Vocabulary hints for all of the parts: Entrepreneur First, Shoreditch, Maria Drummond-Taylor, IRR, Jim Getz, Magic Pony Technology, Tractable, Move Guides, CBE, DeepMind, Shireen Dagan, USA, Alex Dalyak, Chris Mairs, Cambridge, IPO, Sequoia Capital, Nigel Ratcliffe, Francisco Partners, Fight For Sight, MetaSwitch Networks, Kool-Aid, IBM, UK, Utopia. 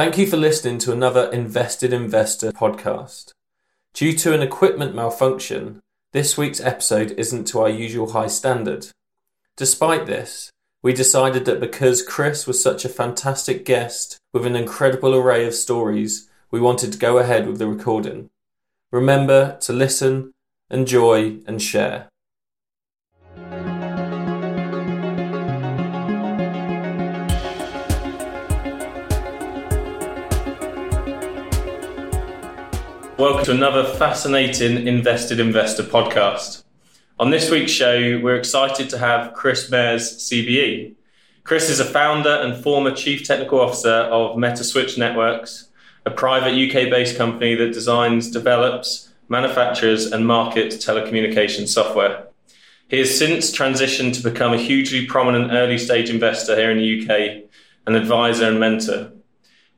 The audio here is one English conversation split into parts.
Thank you for listening to another Invested Investor podcast. Due to an equipment malfunction, this week's episode isn't to our usual high standard. Despite this, we decided that because Chris was such a fantastic guest with an incredible array of stories, we wanted to go ahead with the recording. Remember to listen, enjoy, and share. Welcome to another fascinating Invested Investor podcast. On this week's show, we're excited to have Chris Mairs, CBE. Chris is a founder and former Chief Technical Officer of MetaSwitch Networks, a private UK-based company that designs, develops, manufactures and markets telecommunications software. He has since transitioned to become a hugely prominent early-stage investor here in the UK, an advisor and mentor.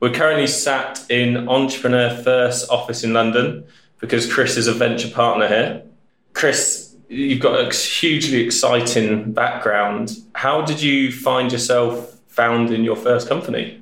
We're currently sat in Entrepreneur First office in London because Chris is a venture partner here. Chris, you've got a hugely exciting background. How did you find yourself founding your first company?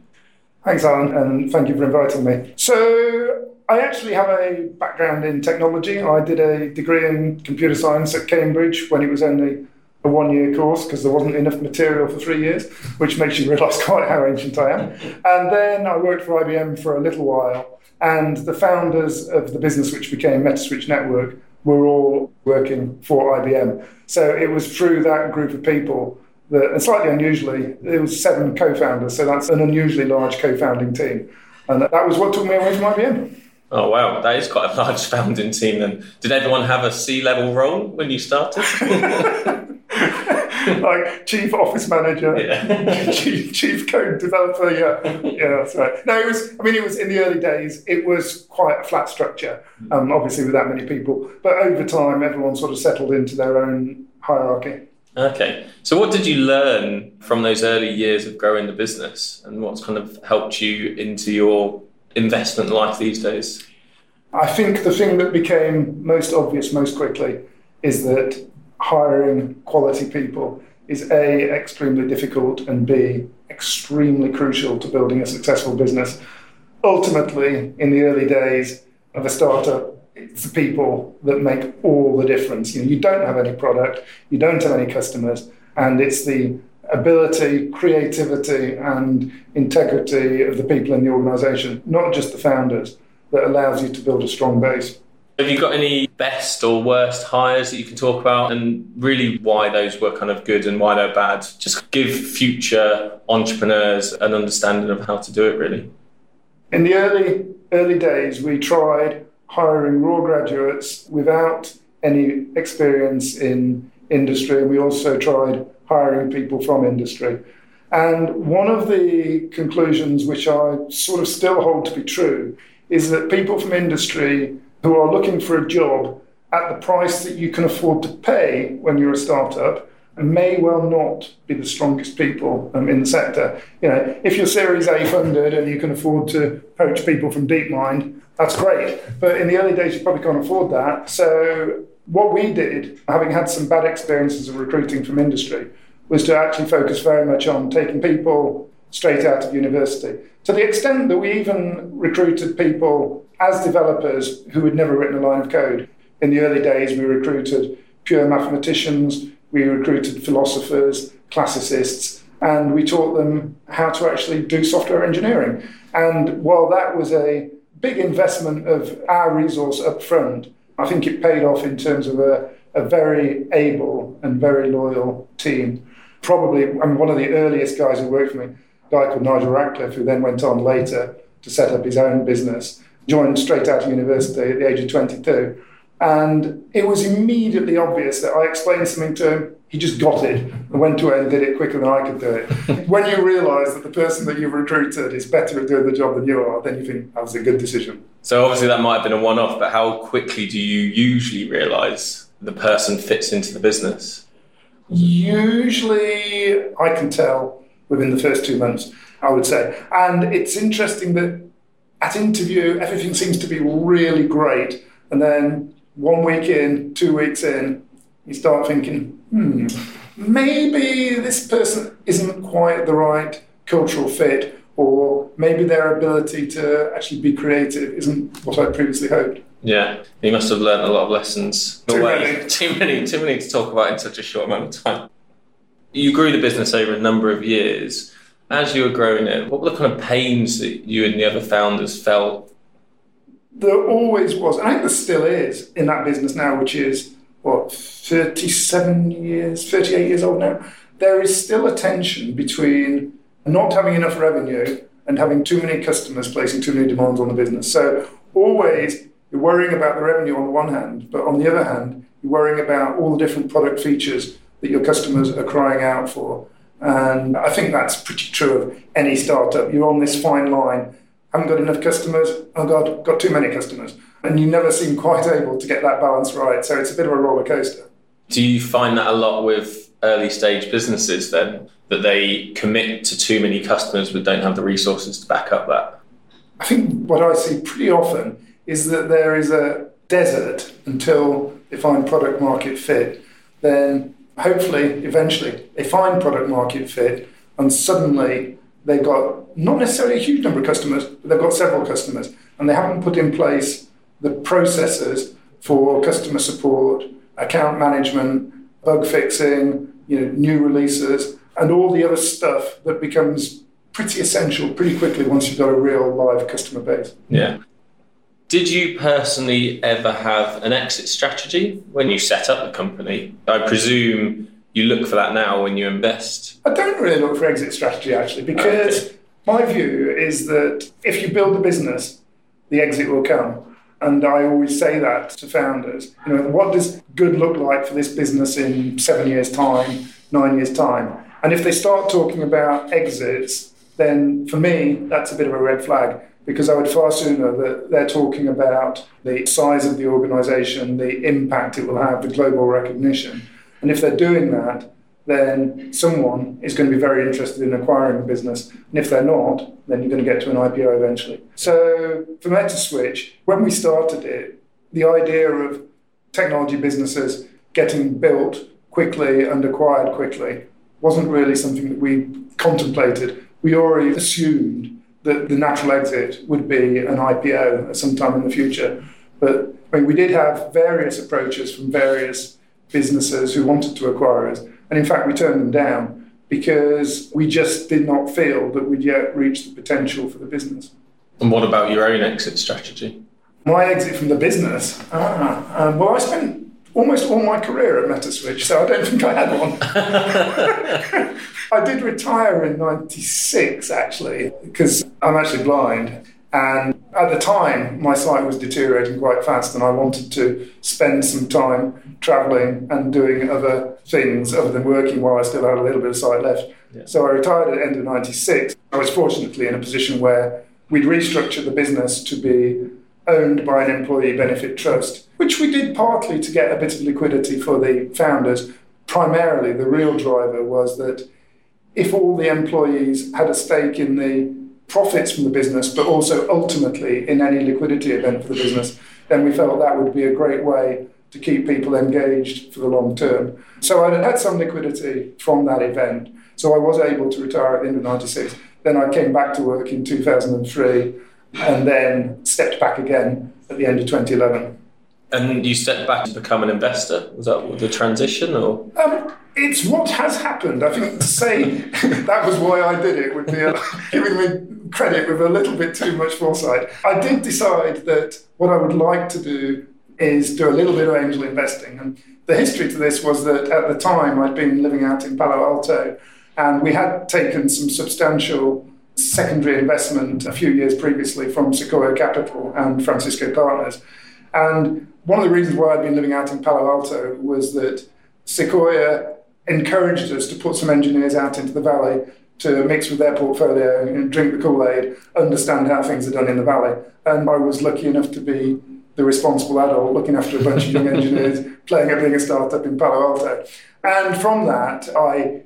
Thanks, Alan, and thank you for inviting me. So I actually have a background in technology. I did a degree in computer science at Cambridge when it was only a one-year course because there wasn't enough material for 3 years, which makes you realise quite how ancient I am. And then I worked for IBM for a little while, and the founders of the business which became MetaSwitch Network were all working for IBM. So it was through that group of people that, and slightly unusually, it was 7 co-founders, so that's an unusually large co-founding team. And that was what took me away from IBM. Oh, wow. That is quite a large founding team then. Did everyone have a C-level role when you started? Like chief office manager, yeah. chief code developer, yeah, that's right. No, it was in the early days, it was quite a flat structure, obviously with that many people. But over time, everyone sort of settled into their own hierarchy. Okay. So what did you learn from those early years of growing the business and what's kind of helped you into your investment life these days? I think the thing that became most obvious most quickly is that hiring quality people is A, extremely difficult, and B, extremely crucial to building a successful business. Ultimately, in the early days of a startup, it's the people that make all the difference. You don't have any product, you don't have any customers, and it's the ability, creativity, and integrity of the people in the organisation, not just the founders, that allows you to build a strong base. Have you got any best or worst hires that you can talk about and really why those were kind of good and why they're bad? Just give future entrepreneurs an understanding of how to do it, really. In the early days, we tried hiring raw graduates without any experience in industry. We also tried hiring people from industry. And one of the conclusions which I sort of still hold to be true is that people from industry who are looking for a job at the price that you can afford to pay when you're a startup and may well not be the strongest people in the sector. If you're Series A funded and you can afford to poach people from DeepMind, that's great. But in the early days, you probably can't afford that. So what we did, having had some bad experiences of recruiting from industry, was to actually focus very much on taking people straight out of university. To the extent that we even recruited people as developers who had never written a line of code. In the early days, we recruited pure mathematicians, we recruited philosophers, classicists, and we taught them how to actually do software engineering. And while that was a big investment of our resource up front, I think it paid off in terms of a very able and very loyal team. Probably, one of the earliest guys who worked for me, a guy called Nigel Ratcliffe, who then went on later to set up his own business, joined straight out of university at the age of 22. And it was immediately obvious that I explained something to him, he just got it and went away and did it quicker than I could do it. When you realise that the person that you've recruited is better at doing the job than you are, then you think that was a good decision. So obviously that might have been a one-off, but how quickly do you usually realise the person fits into the business? Usually I can tell within the first 2 months, I would say. And it's interesting that at interview, everything seems to be really great. And then 1 week in, 2 weeks in, you start thinking, maybe this person isn't quite the right cultural fit or maybe their ability to actually be creative isn't what I previously hoped. Yeah, you must have learned a lot of lessons. Too many to talk about in such a short amount of time. You grew the business over a number of years. As you were growing it, what were the kind of pains that you and the other founders felt? There always was, and I think there still is in that business now, which is, 38 years old now. There is still a tension between not having enough revenue and having too many customers placing too many demands on the business. So always you're worrying about the revenue on the one hand, but on the other hand, you're worrying about all the different product features that your customers are crying out for. And I think that's pretty true of any startup. You're on this fine line. Haven't got enough customers. Oh, God, got too many customers. And you never seem quite able to get that balance right. So it's a bit of a roller coaster. Do you find that a lot with early stage businesses then, that they commit to too many customers but don't have the resources to back up that? I think what I see pretty often is that there is a desert until they find product market fit. Then hopefully, eventually, they find product market fit and suddenly they've got not necessarily a huge number of customers, but they've got several customers and they haven't put in place the processes for customer support, account management, bug fixing, new releases and all the other stuff that becomes pretty essential pretty quickly once you've got a real live customer base. Yeah. Did you personally ever have an exit strategy when you set up the company? I presume you look for that now when you invest. I don't really look for exit strategy, actually, because my view is that if you build the business, the exit will come. And I always say that to founders. What does good look like for this business in 7 years' time, 9 years' time? And if they start talking about exits, then for me, that's a bit of a red flag. Because I would far sooner that they're talking about the size of the organisation, the impact it will have, the global recognition. And if they're doing that, then someone is going to be very interested in acquiring the business. And if they're not, then you're going to get to an IPO eventually. So for MetaSwitch, when we started it, the idea of technology businesses getting built quickly and acquired quickly wasn't really something that we contemplated. We already assumed that the natural exit would be an IPO at some time in the future. But we did have various approaches from various businesses who wanted to acquire us. And in fact, we turned them down because we just did not feel that we'd yet reached the potential for the business. And what about your own exit strategy? My exit from the business? I spent almost all my career at MetaSwitch, so I don't think I had one. I did retire in 96, actually, because I'm actually blind. And at the time, my sight was deteriorating quite fast and I wanted to spend some time travelling and doing other things other than working while I still had a little bit of sight left. Yeah. So I retired at the end of 96. I was fortunately in a position where we'd restructured the business to be owned by an employee benefit trust, which we did partly to get a bit of liquidity for the founders. Primarily, the real driver was that if all the employees had a stake in the profits from the business, but also ultimately in any liquidity event for the business, then we felt that would be a great way to keep people engaged for the long term. So I had some liquidity from that event. So I was able to retire at the end of 96. Then I came back to work in 2003 and then stepped back again at the end of 2011. And you stepped back to become an investor? Was that the transition or...? It's what has happened. I think to say that was why I did it would be giving me credit with a little bit too much foresight. I did decide that what I would like to do is do a little bit of angel investing. And the history to this was that at the time I'd been living out in Palo Alto and we had taken some substantial secondary investment a few years previously from Sequoia Capital and Francisco Partners. And one of the reasons why I'd been living out in Palo Alto was that Sequoia encouraged us to put some engineers out into the valley to mix with their portfolio and drink the Kool-Aid, understand how things are done in the valley. And I was lucky enough to be the responsible adult looking after a bunch of young engineers playing at being a startup in Palo Alto. And from that, I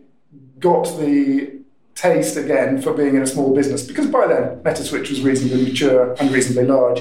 got the taste again for being in a small business because by then, MetaSwitch was reasonably mature and reasonably large.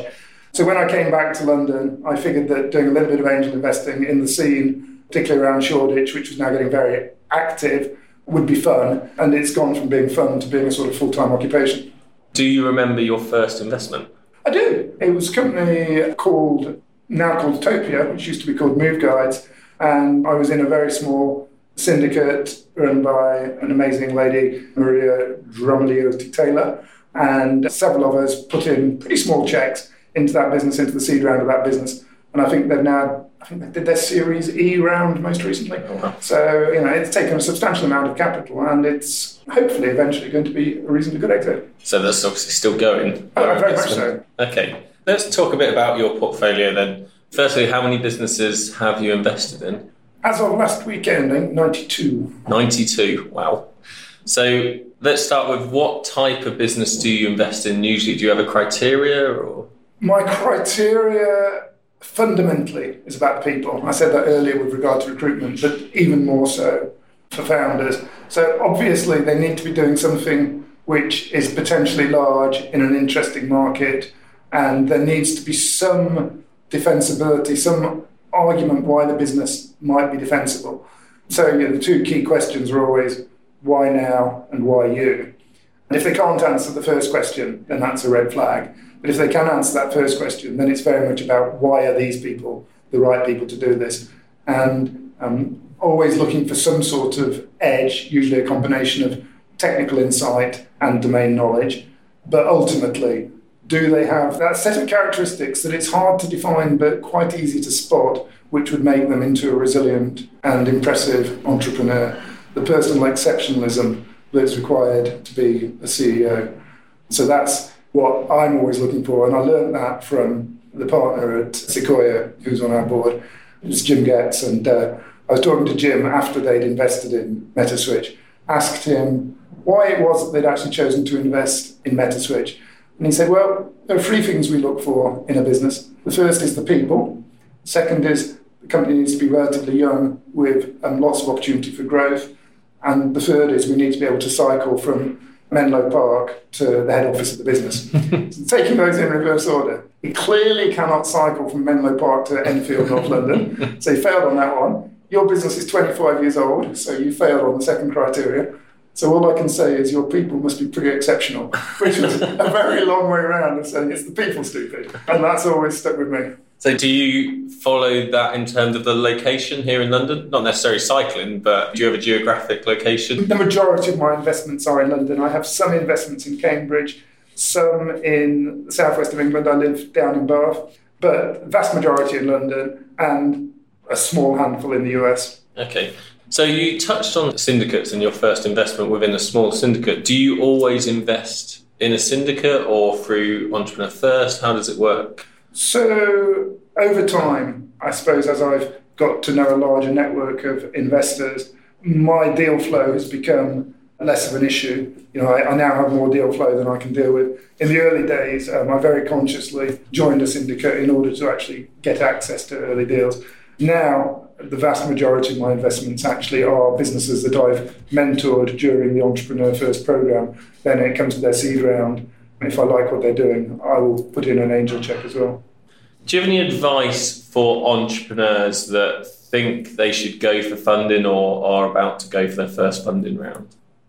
So when I came back to London, I figured that doing a little bit of angel investing in the scene, particularly around Shoreditch, which was now getting very active, would be fun. And it's gone from being fun to being a sort of full-time occupation. Do you remember your first investment? I do. It was a company now called Utopia, which used to be called Move Guides. And I was in a very small syndicate run by an amazing lady, Maria Drummond-Taylor. And several of us put in pretty small checks into that business, into the seed round of that business. And I think they did their Series E round most recently. Okay. So, it's taken a substantial amount of capital, and it's hopefully eventually going to be a reasonably good exit. So that's obviously still going. Oh, very much so. Okay. Let's talk a bit about your portfolio then. Firstly, how many businesses have you invested in? As of last weekend, 92. 92, wow. So let's start with what type of business do you invest in usually? Do you have a criteria? Or? My criteria fundamentally is about people. I said that earlier with regard to recruitment, but even more so for founders. So obviously they need to be doing something which is potentially large in an interesting market, and there needs to be some defensibility, some argument why the business might be defensible. So the two key questions are always, why now and why you? And if they can't answer the first question, then that's a red flag. But if they can answer that first question, then it's very much about why are these people the right people to do this? And always looking for some sort of edge, usually a combination of technical insight and domain knowledge. But ultimately, do they have that set of characteristics that it's hard to define but quite easy to spot, which would make them into a resilient and impressive entrepreneur? The personal exceptionalism that's required to be a CEO. So that's what I'm always looking for, and I learned that from the partner at Sequoia who's on our board. It's Jim Getz, and I was talking to Jim after they'd invested in MetaSwitch, asked him why it was that they'd actually chosen to invest in MetaSwitch. And he said, well, there are three things we look for in a business. The first is the people. Second is the company needs to be relatively young with lots of opportunity for growth. And the third is we need to be able to cycle from Menlo Park to the head office of the business. So taking those in reverse order, he clearly cannot cycle from Menlo Park to Enfield, North London. So he failed on that one. Your business is 25 years old, so you failed on the second criteria. So all I can say is your people must be pretty exceptional, which is a very long way around of saying it's the people stupid. And that's always stuck with me. So do you follow that in terms of the location here in London? Not necessarily cycling, but do you have a geographic location? The majority of my investments are in London. I have some investments in Cambridge, some in the southwest of England. I live down in Bath, but vast majority in London and a small handful in the US. Okay. So you touched on syndicates and your first investment within a small syndicate. Do you always invest in a syndicate or through Entrepreneur First? How does it work? So over time, I suppose as I've got to know a larger network of investors, my deal flow has become less of an issue. I now have more deal flow than I can deal with. In the early days, I very consciously joined a syndicate in order to actually get access to early deals. Now, the vast majority of my investments actually are businesses that I've mentored during the Entrepreneur First programme. Then it comes to their seed round. If I like what they're doing, I will put in an angel check as well. Do you have any advice for entrepreneurs that think they should go for funding or are about to go for their first funding round?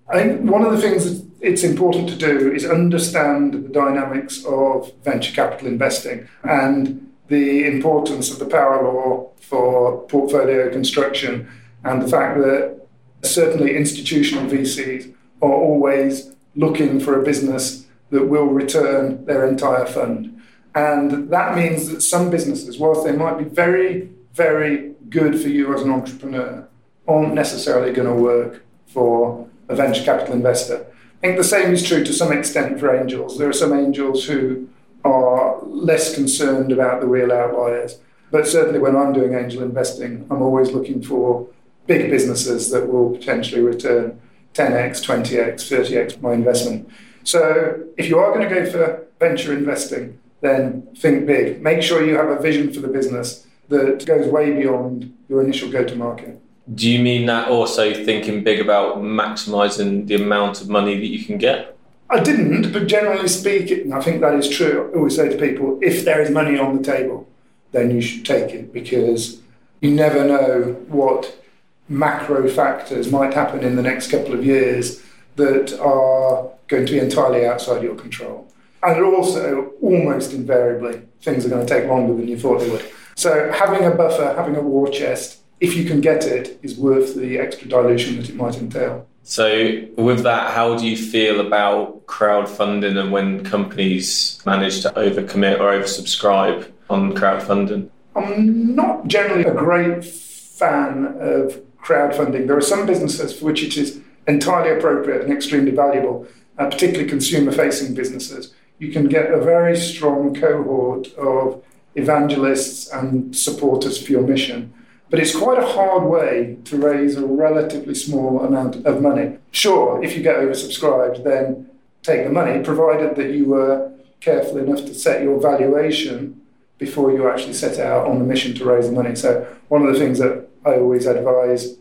I think one of the things that it's important to do is understand the dynamics of venture capital investing and the importance of the power law for portfolio construction, and the fact that certainly institutional VCs are always looking for a business that will return their entire fund. And that means that some businesses, whilst they might be very, very good for you as an entrepreneur, aren't necessarily going to work for a venture capital investor. I think the same is true to some extent for angels. There are some angels who are less concerned about the real outliers. But certainly when I'm doing angel investing, I'm always looking for big businesses that will potentially return 10x, 20x, 30x my investment. So if you are going to go for venture investing, then think big. Make sure you have a vision for the business that goes way beyond your initial go-to-market. Do you mean that also thinking big about maximising the amount of money that you can get? I didn't, but generally speaking, I think that is true. I always say to people, if there is money on the table, then you should take it, because you never know what macro factors might happen in the next couple of years that are going to be entirely outside your control. And also, almost invariably, things are going to take longer than you thought they would. So having a buffer, having a war chest, if you can get it, is worth the extra dilution that it might entail. So with that, how do you feel about crowdfunding and when companies manage to overcommit or oversubscribe on crowdfunding? I'm not generally a great fan of crowdfunding. There are some businesses for which it is entirely appropriate and extremely valuable, particularly consumer-facing businesses. You can get a very strong cohort of evangelists and supporters for your mission. But it's quite a hard way to raise a relatively small amount of money. Sure, if you get oversubscribed, then take the money, provided that you were careful enough to set your valuation before you actually set out on the mission to raise the money. So one of the things that I always advise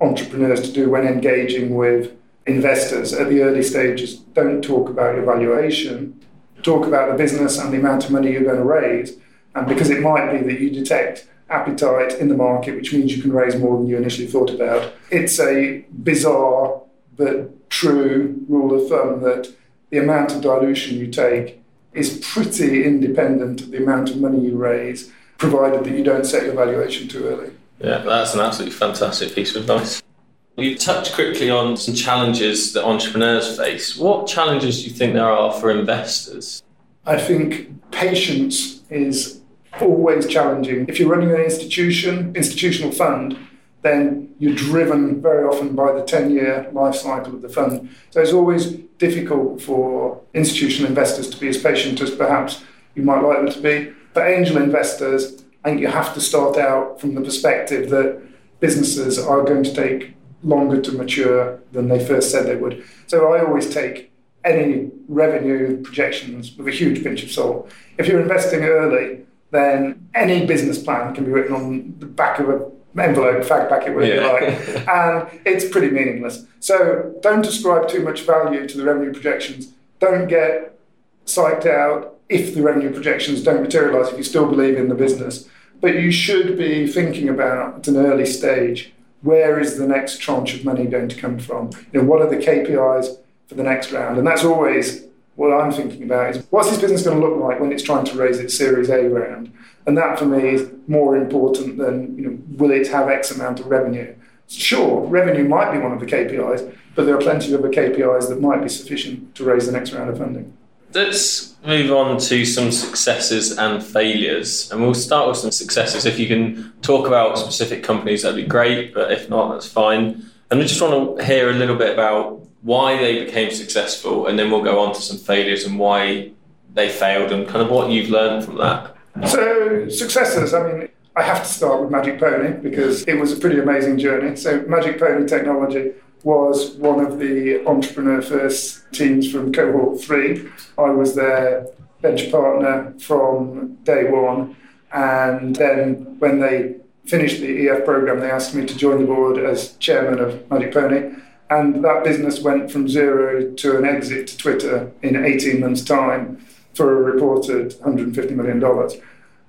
entrepreneurs to do when engaging with investors at the early stages, don't talk about your valuation. Talk about the business and the amount of money you're going to raise. And because it might be that you detect appetite in the market, which means you can raise more than you initially thought about. It's a bizarre but true rule of thumb that the amount of dilution you take is pretty independent of the amount of money you raise, provided that you don't set your valuation too early. Yeah, that's an absolutely fantastic piece of advice. You touched quickly on some challenges that entrepreneurs face. What challenges do you think there are for investors? I think patience is always challenging. If you're running an institutional fund, then you're driven very often by the 10-year life cycle of the fund. So it's always difficult for institutional investors to be as patient as perhaps you might like them to be. But angel investors, I think you have to start out from the perspective that businesses are going to take longer to mature than they first said they would. So I always take any revenue projections with a huge pinch of salt. If you're investing early, then any business plan can be written on the back of an envelope, fag packet, whatever you like, and it's pretty meaningless. So don't ascribe too much value to the revenue projections. Don't get psyched out if the revenue projections don't materialise, if you still believe in the business. But you should be thinking about, at an early stage, where is the next tranche of money going to come from? You know, what are the KPIs for the next round? And that's always what I'm thinking about is, what's this business going to look like when it's trying to raise its Series A round? And that, for me, is more important than, will it have X amount of revenue? Sure, revenue might be one of the KPIs, but there are plenty of other KPIs that might be sufficient to raise the next round of funding. Let's move on to some successes and failures. And we'll start with some successes. If you can talk about specific companies, that'd be great, but if not, that's fine. And I just want to hear a little bit about why they became successful, and then we'll go on to some failures and why they failed and kind of what you've learned from that. So successes, I have to start with Magic Pony because it was a pretty amazing journey. So Magic Pony Technology was one of the Entrepreneur First teams from Cohort 3. I was their venture partner from day one. And then when they finished the EF program, they asked me to join the board as chairman of Magic Pony. And that business went from zero to an exit to Twitter in 18 months' time for a reported $150 million.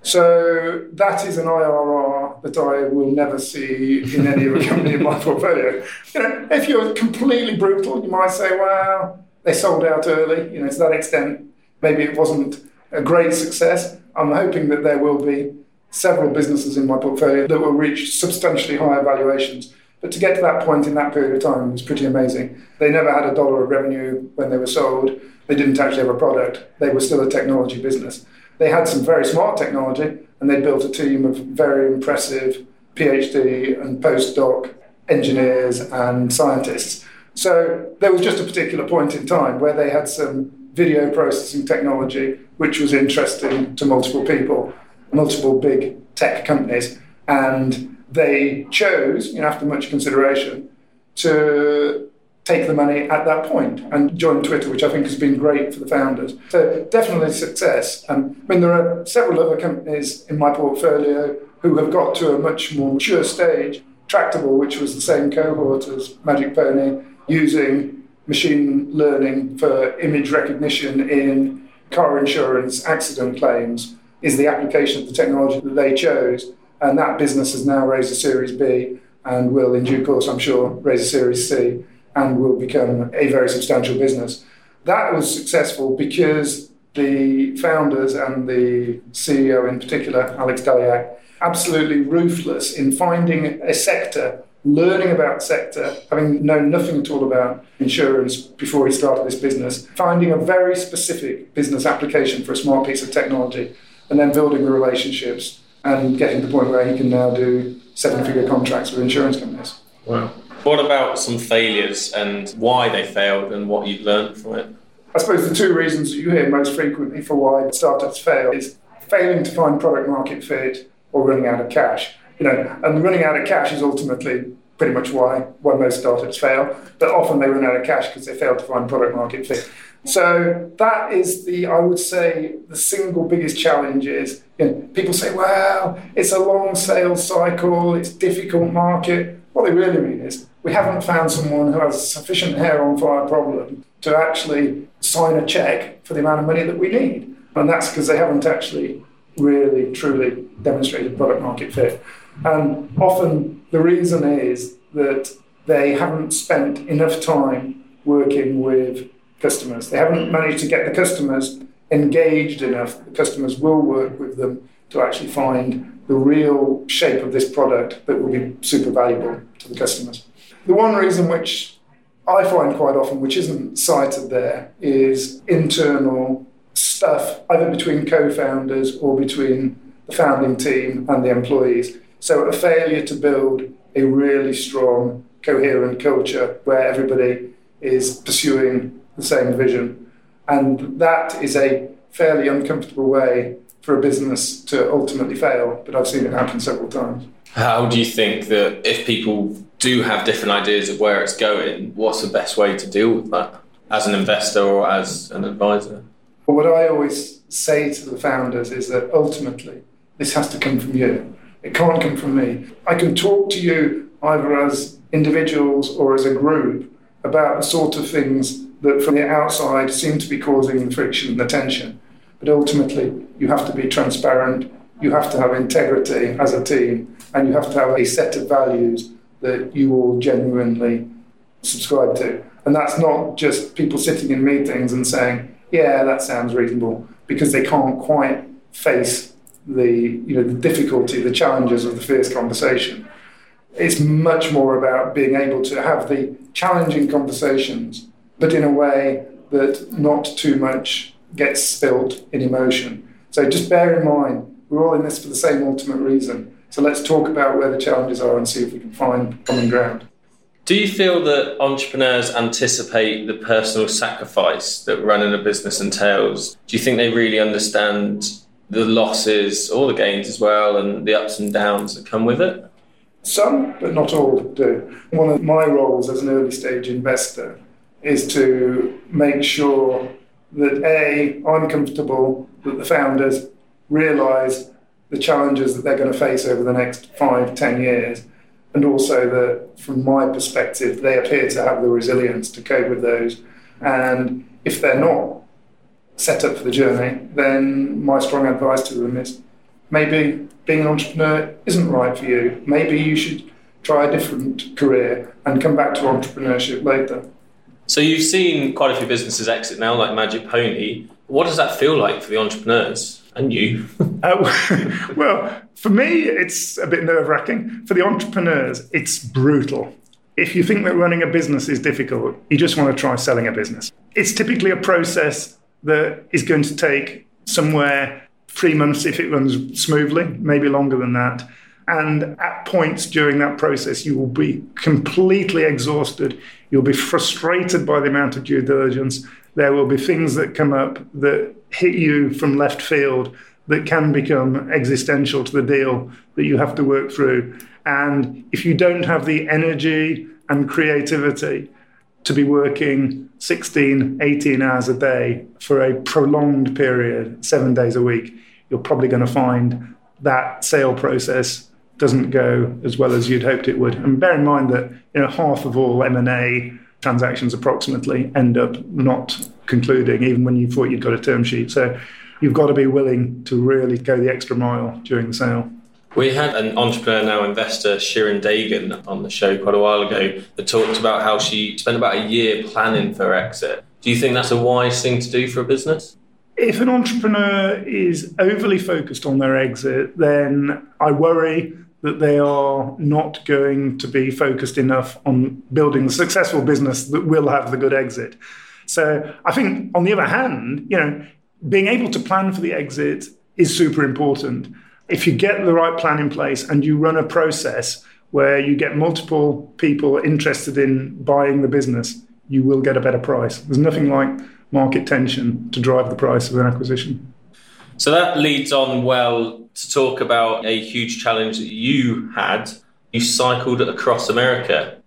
So that is an IRR that I will never see in any other company in my portfolio. If you're completely brutal, you might say, wow, they sold out early. To that extent, maybe it wasn't a great success. I'm hoping that there will be several businesses in my portfolio that will reach substantially higher valuations. But to get to that point in that period of time was pretty amazing. They never had $1 of revenue when they were sold. They didn't actually have a product. They were still a technology business. They had some very smart technology, and they built a team of very impressive PhD and postdoc engineers and scientists. So there was just a particular point in time where they had some video processing technology, which was interesting to multiple people, multiple big tech companies. And they chose, after much consideration, to take the money at that point and join Twitter, which I think has been great for the founders. So definitely success. There are several other companies in my portfolio who have got to a much more mature stage. Tractable, which was the same cohort as Magic Pony, using machine learning for image recognition in car insurance accident claims, is the application of the technology that they chose. And that business has now raised a Series B and will, in due course, I'm sure, raise a Series C and will become a very substantial business. That was successful because the founders and the CEO in particular, Alex Dalyak, absolutely ruthless in finding a sector, learning about sector, having known nothing at all about insurance before he started this business, finding a very specific business application for a smart piece of technology, and then building the relationships and getting to the point where he can now do seven-figure contracts with insurance companies. Wow. What about some failures and why they failed and what you've learned from it? I suppose the two reasons that you hear most frequently for why startups fail is failing to find product market fit or running out of cash. And running out of cash is ultimately pretty much why most startups fail. But often they run out of cash because they fail to find product market fit. So that is the single biggest challenge is, people say, well, it's a long sales cycle, it's difficult market. What they really mean is we haven't found someone who has sufficient hair on fire problem to actually sign a check for the amount of money that we need. And that's because they haven't actually really, truly demonstrated product market fit. And often the reason is that they haven't spent enough time working with customers. They haven't managed to get the customers engaged enough. The customers will work with them to actually find the real shape of this product that will be super valuable to the customers. The one reason which I find quite often, which isn't cited there, is internal stuff either between co-founders or between the founding team and the employees. So a failure to build a really strong, coherent culture where everybody is pursuing the same vision. And that is a fairly uncomfortable way for a business to ultimately fail, but I've seen it happen several times. How do you think that if people do have different ideas of where it's going, what's the best way to deal with that as an investor or as an advisor? Well, what I always say to the founders is that ultimately this has to come from you. It can't come from me. I can talk to you either as individuals or as a group about the sort of things that from the outside seem to be causing the friction and the tension. But ultimately, you have to be transparent, you have to have integrity as a team, and you have to have a set of values that you all genuinely subscribe to. And that's not just people sitting in meetings and saying, yeah, that sounds reasonable, because they can't quite face the difficulty, the challenges of the fierce conversation. It's much more about being able to have the challenging conversations, but in a way that not too much gets spilled in emotion. So just bear in mind, we're all in this for the same ultimate reason. So let's talk about where the challenges are and see if we can find common ground. Do you feel that entrepreneurs anticipate the personal sacrifice that running a business entails? Do you think they really understand the losses or the gains as well and the ups and downs that come with it? Some, but not all, do. One of my roles as an early stage investor is to make sure that A, I'm comfortable that the founders realise the challenges that they're going to face over the next 5-10 years, and also that, from my perspective, they appear to have the resilience to cope with those. And if they're not set up for the journey, then my strong advice to them is maybe being an entrepreneur isn't right for you. Maybe you should try a different career and come back to entrepreneurship later. So you've seen quite a few businesses exit now, like Magic Pony. What does that feel like for the entrepreneurs and you? Well, for me, it's a bit nerve-wracking. For the entrepreneurs, it's brutal. If you think that running a business is difficult, you just want to try selling a business. It's typically a process that is going to take somewhere 3 months if it runs smoothly, maybe longer than that. And at points during that process, you will be completely exhausted. You'll be frustrated by the amount of due diligence. There will be things that come up that hit you from left field that can become existential to the deal that you have to work through. And if you don't have the energy and creativity to be working 16, 18 hours a day for a prolonged period, 7 days a week, you're probably going to find that sale process doesn't go as well as you'd hoped it would. And bear in mind that half of all M&A transactions approximately end up not concluding, even when you thought you'd got a term sheet. So you've got to be willing to really go the extra mile during the sale. We had an entrepreneur, now investor, Shireen Dagan, on the show quite a while ago that talked about how she spent about a year planning for exit. Do you think that's a wise thing to do for a business? If an entrepreneur is overly focused on their exit, then I worry that they are not going to be focused enough on building a successful business that will have the good exit. So I think, on the other hand, you know, being able to plan for the exit is super important. If you get the right plan in place and you run a process where you get multiple people interested in buying the business, you will get a better price. There's nothing like market tension to drive the price of an acquisition. So that leads on well to talk about a huge challenge that you had. You cycled across America.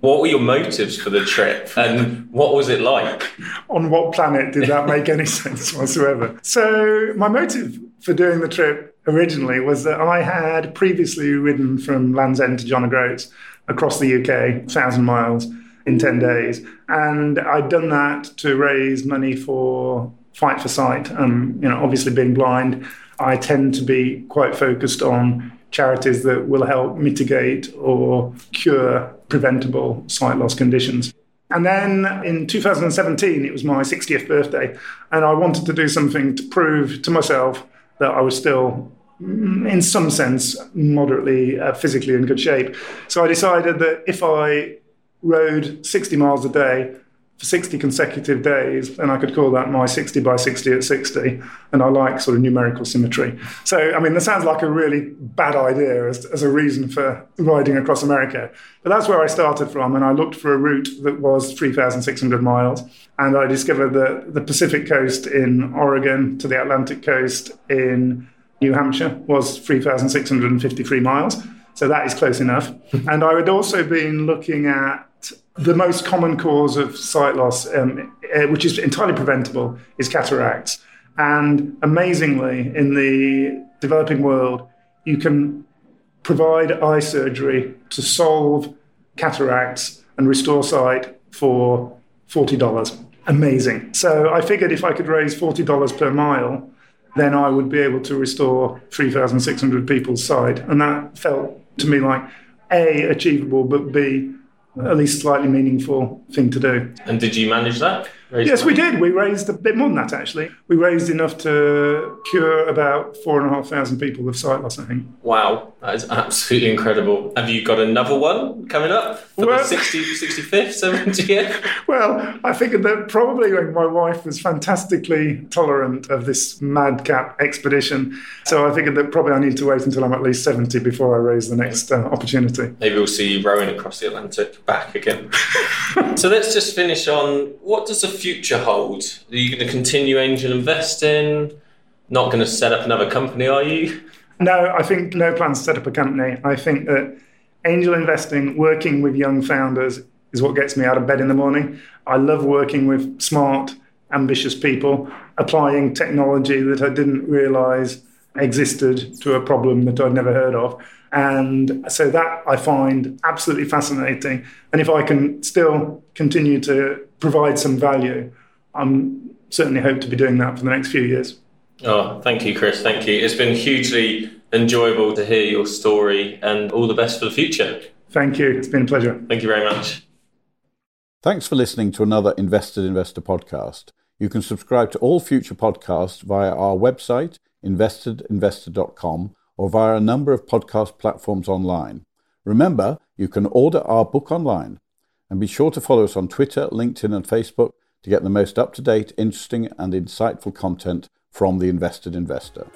What were your motives for the trip and what was it like? On what planet did that make any sense whatsoever? So my motive for doing the trip originally was that I had previously ridden from Land's End to John O'Groats across the UK, 1,000 miles in 10 days. And I'd done that to raise money for Fight For Sight. You know, obviously being blind, I tend to be quite focused on charities that will help mitigate or cure preventable sight loss conditions. And then in 2017, it was my 60th birthday, and I wanted to do something to prove to myself that I was still, in some sense, moderately physically in good shape. So I decided that if I rode 60 miles a day for 60 consecutive days, and I could call that my 60 by 60 at 60, and I like sort of numerical symmetry. So, I mean, that sounds like a really bad idea as a reason for riding across America. But that's where I started from, and I looked for a route that was 3,600 miles, and I discovered that the Pacific coast in Oregon to the Atlantic coast in New Hampshire was 3,653 miles. So that is close enough. And I had also been looking at the most common cause of sight loss, which is entirely preventable, is cataracts. And amazingly, in the developing world, you can provide eye surgery to solve cataracts and restore sight for $40. Amazing. So I figured if I could raise $40 per mile, then I would be able to restore 3,600 people's sight. And that felt to me like, A, achievable, but B, at least slightly meaningful thing to do. And did you manage that? Yes, we did. We raised a bit more than that, actually. We raised enough to cure about 4,500 people with sight loss, I think. Wow, that is absolutely incredible. Have you got another one coming up for the 65th, 70th? Well, I figured that probably when my wife was fantastically tolerant of this madcap expedition, so I figured that probably I need to wait until I'm at least 70 before I raise the next opportunity. Maybe we'll see you rowing across the Atlantic back again. So let's just finish on, what does the future hold? Are you going to continue angel investing? Not going to set up another company, are you? No, I think no plans to set up a company. I think that angel investing, working with young founders, is what gets me out of bed in the morning. I love working with smart, ambitious people, applying technology that I didn't realize existed to a problem that I'd never heard of. And so that I find absolutely fascinating. And if I can still continue to provide some value, I'm certainly hope to be doing that for the next few years. Oh, thank you, Chris. Thank you. It's been hugely enjoyable to hear your story, and all the best for the future. Thank you. It's been a pleasure. Thank you very much. Thanks for listening to another Invested Investor podcast. You can subscribe to all future podcasts via our website, investedinvestor.com, or via a number of podcast platforms online. Remember, you can order our book online. And be sure to follow us on Twitter, LinkedIn, and Facebook to get the most up-to-date, interesting, and insightful content from the Invested Investor.